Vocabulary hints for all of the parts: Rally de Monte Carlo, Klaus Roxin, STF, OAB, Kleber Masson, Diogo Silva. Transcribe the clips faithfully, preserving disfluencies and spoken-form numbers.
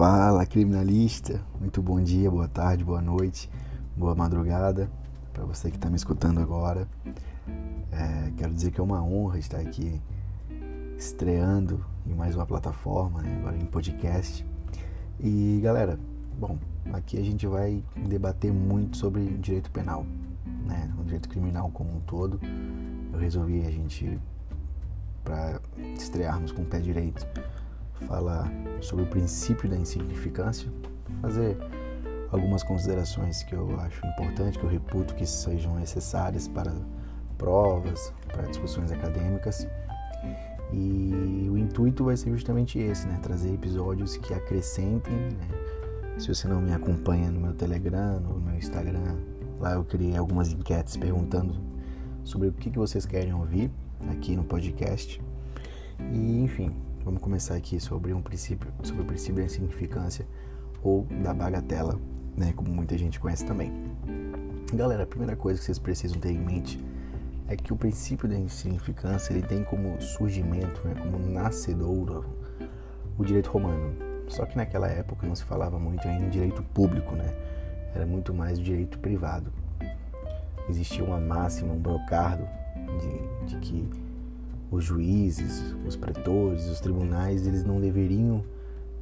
Fala, criminalista! Muito bom dia, boa tarde, boa noite, boa madrugada para você que está me escutando agora. É, quero dizer que é uma honra estar aqui estreando em mais uma plataforma, né, agora em podcast. E galera, bom, aqui a gente vai debater muito sobre direito penal, né, o direito criminal como um todo. Eu resolvi a gente, para estrearmos com o pé direito, falar sobre o princípio da insignificância, fazer algumas considerações que eu acho importante, que eu reputo que sejam necessárias para provas, para discussões acadêmicas, e o intuito vai ser justamente esse, né? Trazer episódios que acrescentem, né? Se você não me acompanha no meu Telegram, no meu Instagram, lá eu criei algumas enquetes perguntando sobre o que vocês querem ouvir aqui no podcast, e enfim... Vamos começar aqui sobre, um princípio, sobre o princípio da insignificância ou da bagatela, né, como muita gente conhece também. Galera, a primeira coisa que vocês precisam ter em mente é que o princípio da insignificância ele tem como surgimento, né, como nascedouro, o direito romano. Só que naquela época não se falava muito ainda em direito público, né? Era muito mais o direito privado. Existia uma máxima, um brocardo de, de que os juízes, os pretores, os tribunais, eles não deveriam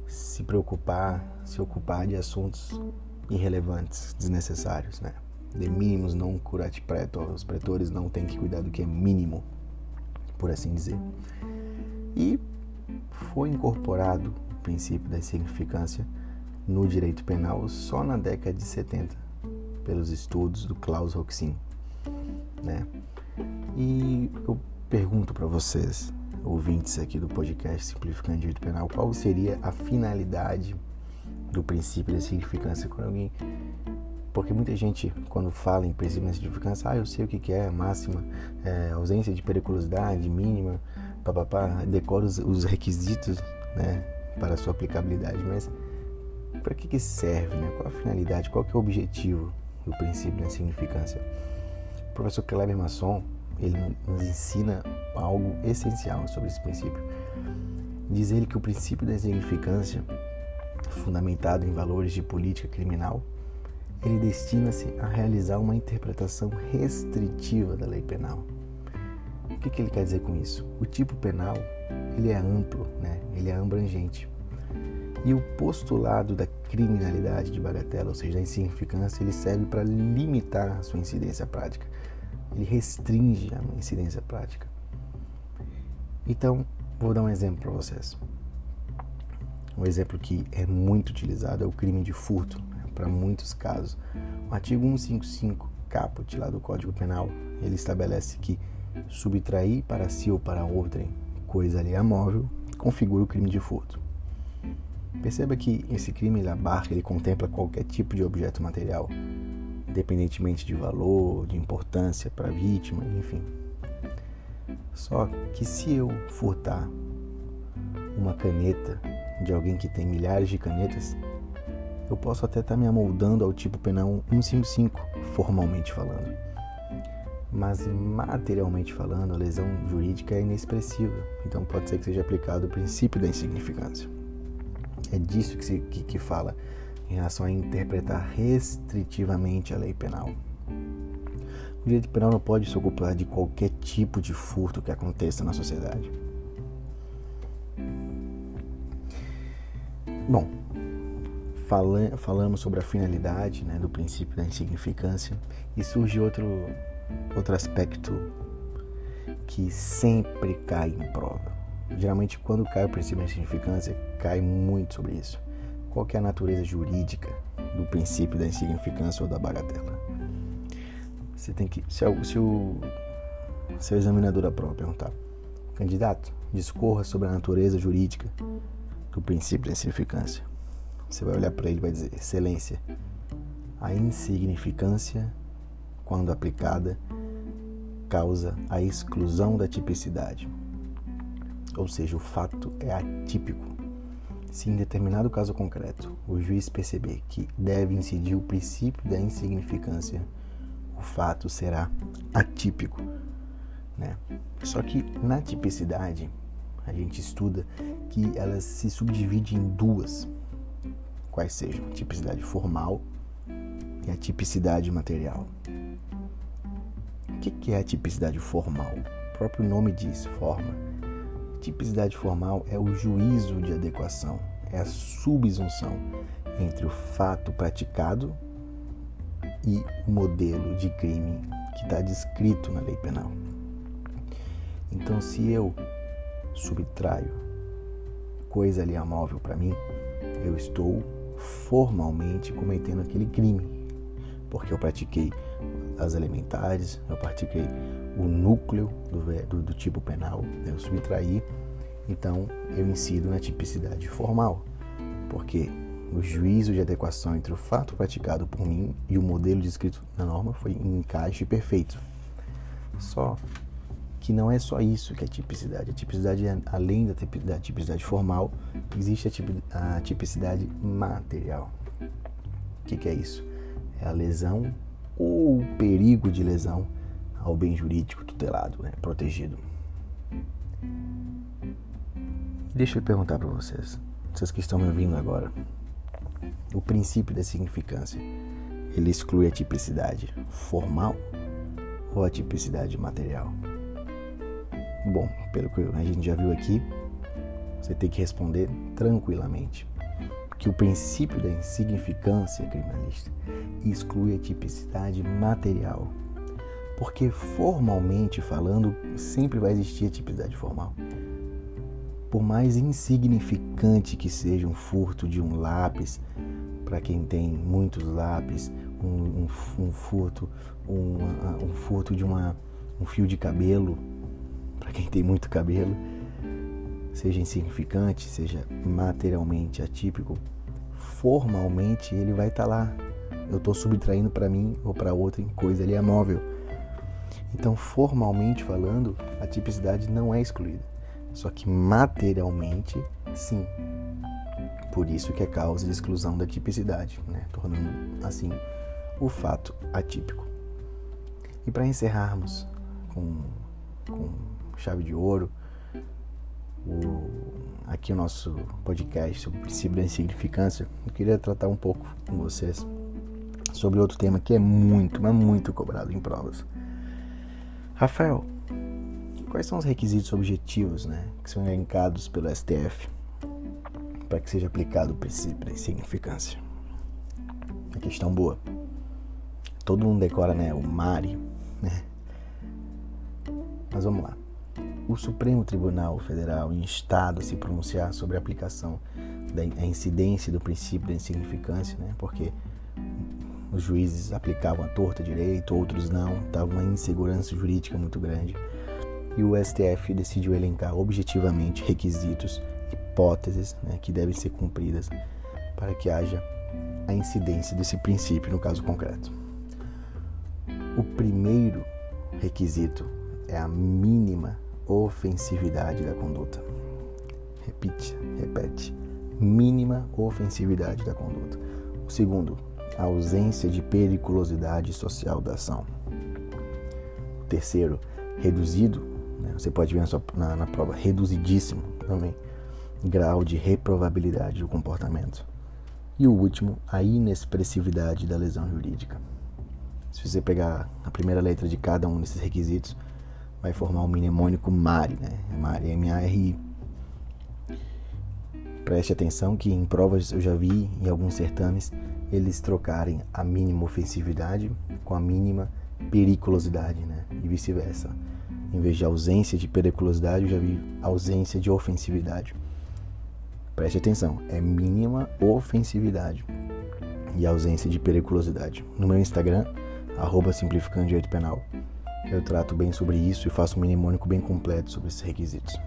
se preocupar, se ocupar de assuntos irrelevantes, desnecessários, né? De mínimos não curat preto, os pretores não têm que cuidar do que é mínimo, por assim dizer. E foi incorporado o princípio da insignificância no direito penal só na década de setenta, pelos estudos do Klaus Roxin, né? E eu pergunto para vocês, ouvintes aqui do podcast Simplificando Direito Penal, qual seria a finalidade do princípio da insignificância? Quando alguém... Porque muita gente, quando fala em princípio da insignificância, ah, eu sei o que, que é, máxima, é, ausência de periculosidade, mínima, papapá, decora os, os requisitos, né, para a sua aplicabilidade, mas para que, que serve, né? Qual a finalidade, qual que é o objetivo do princípio da insignificância? O professor Kleber Masson, ele nos ensina algo essencial sobre esse princípio. Diz ele que o princípio da insignificância, fundamentado em valores de política criminal, ele destina-se a realizar uma interpretação restritiva da lei penal. O que, que ele quer dizer com isso? O tipo penal, ele é amplo, né? Ele é abrangente. E o postulado da criminalidade de bagatela, ou seja, da insignificância, ele serve para limitar a sua incidência prática. Ele restringe a incidência prática. Então, vou dar um exemplo para vocês. Um exemplo que é muito utilizado é o crime de furto, né, para muitos casos. O artigo cento e cinquenta e cinco, caput, lá do Código Penal, ele estabelece que subtrair para si ou para outrem coisa alheia móvel configura o crime de furto. Perceba que esse crime ele abarca, ele contempla qualquer tipo de objeto material, independentemente de valor, de importância para a vítima, enfim. Só que se eu furtar uma caneta de alguém que tem milhares de canetas, eu posso até estar me amoldando ao tipo penal cento e cinquenta e cinco, formalmente falando. Mas materialmente falando, a lesão jurídica é inexpressiva, então pode ser que seja aplicado o princípio da insignificância. É disso que, se, que, que fala em relação a interpretar restritivamente a lei penal. O direito penal não pode se ocupar de qualquer tipo de furto que aconteça na sociedade. Bom, fala, falamos sobre a finalidade, né, do princípio da insignificância, e surge outro, outro aspecto que sempre cai em prova. Geralmente, quando cai o princípio da insignificância, cai muito sobre isso. Qual que é a natureza jurídica do princípio da insignificância ou da bagatela? Você tem que, se, se o seu examinador da prova perguntar, candidato, discorra sobre a natureza jurídica do princípio da insignificância. Você vai olhar para ele e vai dizer, excelência, a insignificância, quando aplicada, causa a exclusão da tipicidade. Ou seja, o fato é atípico. Se em determinado caso concreto o juiz perceber que deve incidir o princípio da insignificância, o fato será atípico, né? Só que na tipicidade a gente estuda que ela se subdivide em duas, quais sejam a tipicidade formal e a tipicidade material. O que é a tipicidade formal? O próprio nome diz, forma. A tipicidade formal é o juízo de adequação, é a subsunção entre o fato praticado e o modelo de crime que está descrito na lei penal. Então, se eu subtraio coisa alienmável para mim, eu estou formalmente cometendo aquele crime, porque eu pratiquei as elementares, eu pratiquei o núcleo do, do, do tipo penal, eu subtraí, então eu incido na tipicidade formal, porque o juízo de adequação entre o fato praticado por mim e o modelo descrito na norma foi um encaixe perfeito. Só que não é só isso que é tipicidade. A tipicidade, além da tipicidade formal, existe a tipicidade material. O que é isso? É a lesão ou o perigo de lesão ao bem jurídico tutelado, né? Protegido. Deixa eu perguntar para vocês, vocês que estão me ouvindo agora, o princípio da significância, ele exclui a tipicidade formal ou a tipicidade material? Bom, pelo que a gente já viu aqui, você tem que responder tranquilamente que o princípio da insignificância criminalista exclui a tipicidade material, porque formalmente falando, sempre vai existir a tipicidade formal. Por mais insignificante que seja um furto de um lápis, para quem tem muitos lápis, um, um, um, furto, um, um furto de uma, um fio de cabelo, para quem tem muito cabelo, seja insignificante, seja materialmente atípico, formalmente ele vai estar lá. Eu estou subtraindo para mim ou para outra coisa alienmável. Então, formalmente falando, a tipicidade não é excluída, só que materialmente, sim. Por isso que é causa de exclusão da tipicidade, né? Tornando assim o fato atípico. E para encerrarmos com, com chave de ouro, o, aqui o nosso podcast sobre o princípio da insignificância, eu queria tratar um pouco com vocês sobre outro tema que é muito, mas muito cobrado em provas. Rafael, quais são os requisitos objetivos, né, que são elencados pelo S T F para que seja aplicado o princípio da insignificância? Uma questão boa. Todo mundo decora, né, o MARI, né? Mas vamos lá. O Supremo Tribunal Federal instado a se pronunciar sobre a aplicação da incidência do princípio da insignificância, né? Porque os juízes aplicavam a torta direito, outros não, estava uma insegurança jurídica muito grande. E o S T F decidiu elencar objetivamente requisitos, hipóteses, né, que devem ser cumpridas para que haja a incidência desse princípio no caso concreto. O primeiro requisito é a mínima ofensividade da conduta. Repite, repete. Mínima ofensividade da conduta. O segundo, a ausência de periculosidade social da ação. O terceiro, reduzido, né? Você pode ver na, sua, na, na prova, reduzidíssimo também, grau de reprovabilidade do comportamento. E o último, a inexpressividade da lesão jurídica. Se você pegar a primeira letra de cada um desses requisitos, vai formar um mnemônico MARI, né? MARI, M A R I. Preste atenção que em provas eu já vi, em alguns certames, eles trocarem a mínima ofensividade com a mínima periculosidade, né? E vice-versa. Em vez de ausência de periculosidade, eu já vi ausência de ofensividade. Preste atenção, é mínima ofensividade e ausência de periculosidade. No meu Instagram, arroba simplificando direito penal, eu trato bem sobre isso e faço um mnemônico bem completo sobre esses requisitos.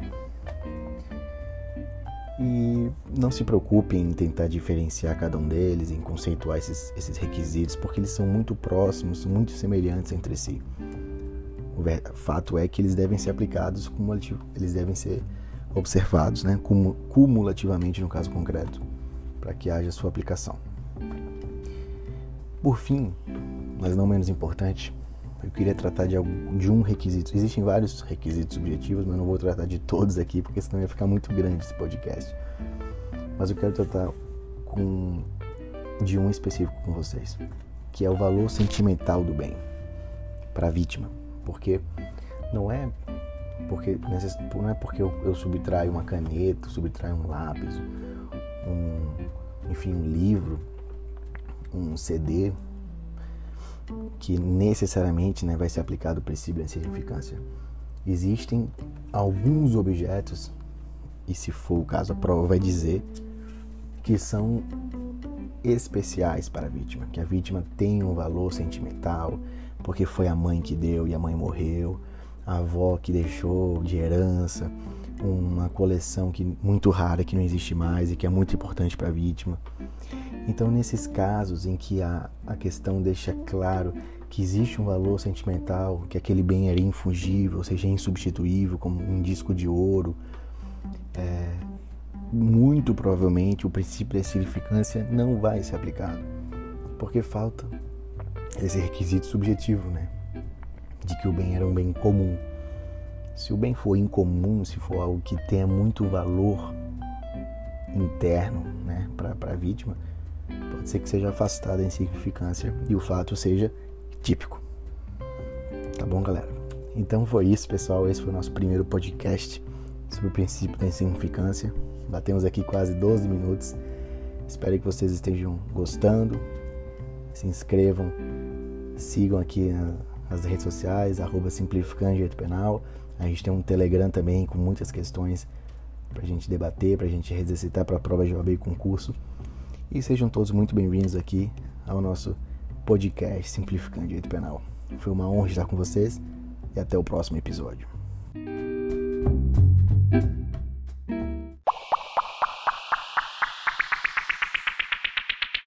E não se preocupe em tentar diferenciar cada um deles, em conceituar esses, esses requisitos, porque eles são muito próximos, muito semelhantes entre si. O fato é que eles devem ser aplicados, eles devem ser observados, né, cumulativamente no caso concreto, para que haja sua aplicação. Por fim, mas não menos importante, eu queria tratar de, algum, de um requisito. Existem vários requisitos objetivos, mas eu não vou tratar de todos aqui, porque senão ia ficar muito grande esse podcast. Mas eu quero tratar com de um específico com vocês, que é o valor sentimental do bem para a vítima, porque não é porque não é porque eu, eu subtraio uma caneta, subtraio um lápis, um, enfim, um livro, um C D, que necessariamente, né, vai ser aplicado o princípio da insignificância. Existem alguns objetos, e se for o caso, a prova vai dizer que são especiais para a vítima, que a vítima tem um valor sentimental, porque foi a mãe que deu e a mãe morreu, a avó que deixou de herança, uma coleção que, muito rara, que não existe mais e que é muito importante para a vítima. Então, nesses casos em que a, a questão deixa claro que existe um valor sentimental, que aquele bem era infungível, ou seja, insubstituível, como um disco de ouro, é, muito provavelmente o princípio da insignificância não vai ser aplicado, porque falta esse requisito subjetivo, né, de que o bem era um bem comum. Se o bem for incomum, se for algo que tenha muito valor interno, né, para a vítima, pode ser que seja afastada a insignificância e o fato seja típico. Tá bom, galera? Então foi isso, pessoal. Esse foi o nosso primeiro podcast sobre o princípio da insignificância. Batemos aqui quase doze minutos. Espero que vocês estejam gostando. Se inscrevam, sigam aqui nas redes sociais, arroba Simplificando Direito Penal. A gente tem um Telegram também com muitas questões pra gente debater, pra gente exercitar para a prova de O A B e concurso. E sejam todos muito bem-vindos aqui ao nosso podcast Simplificando Direito Penal. Foi uma honra estar com vocês e até o próximo episódio.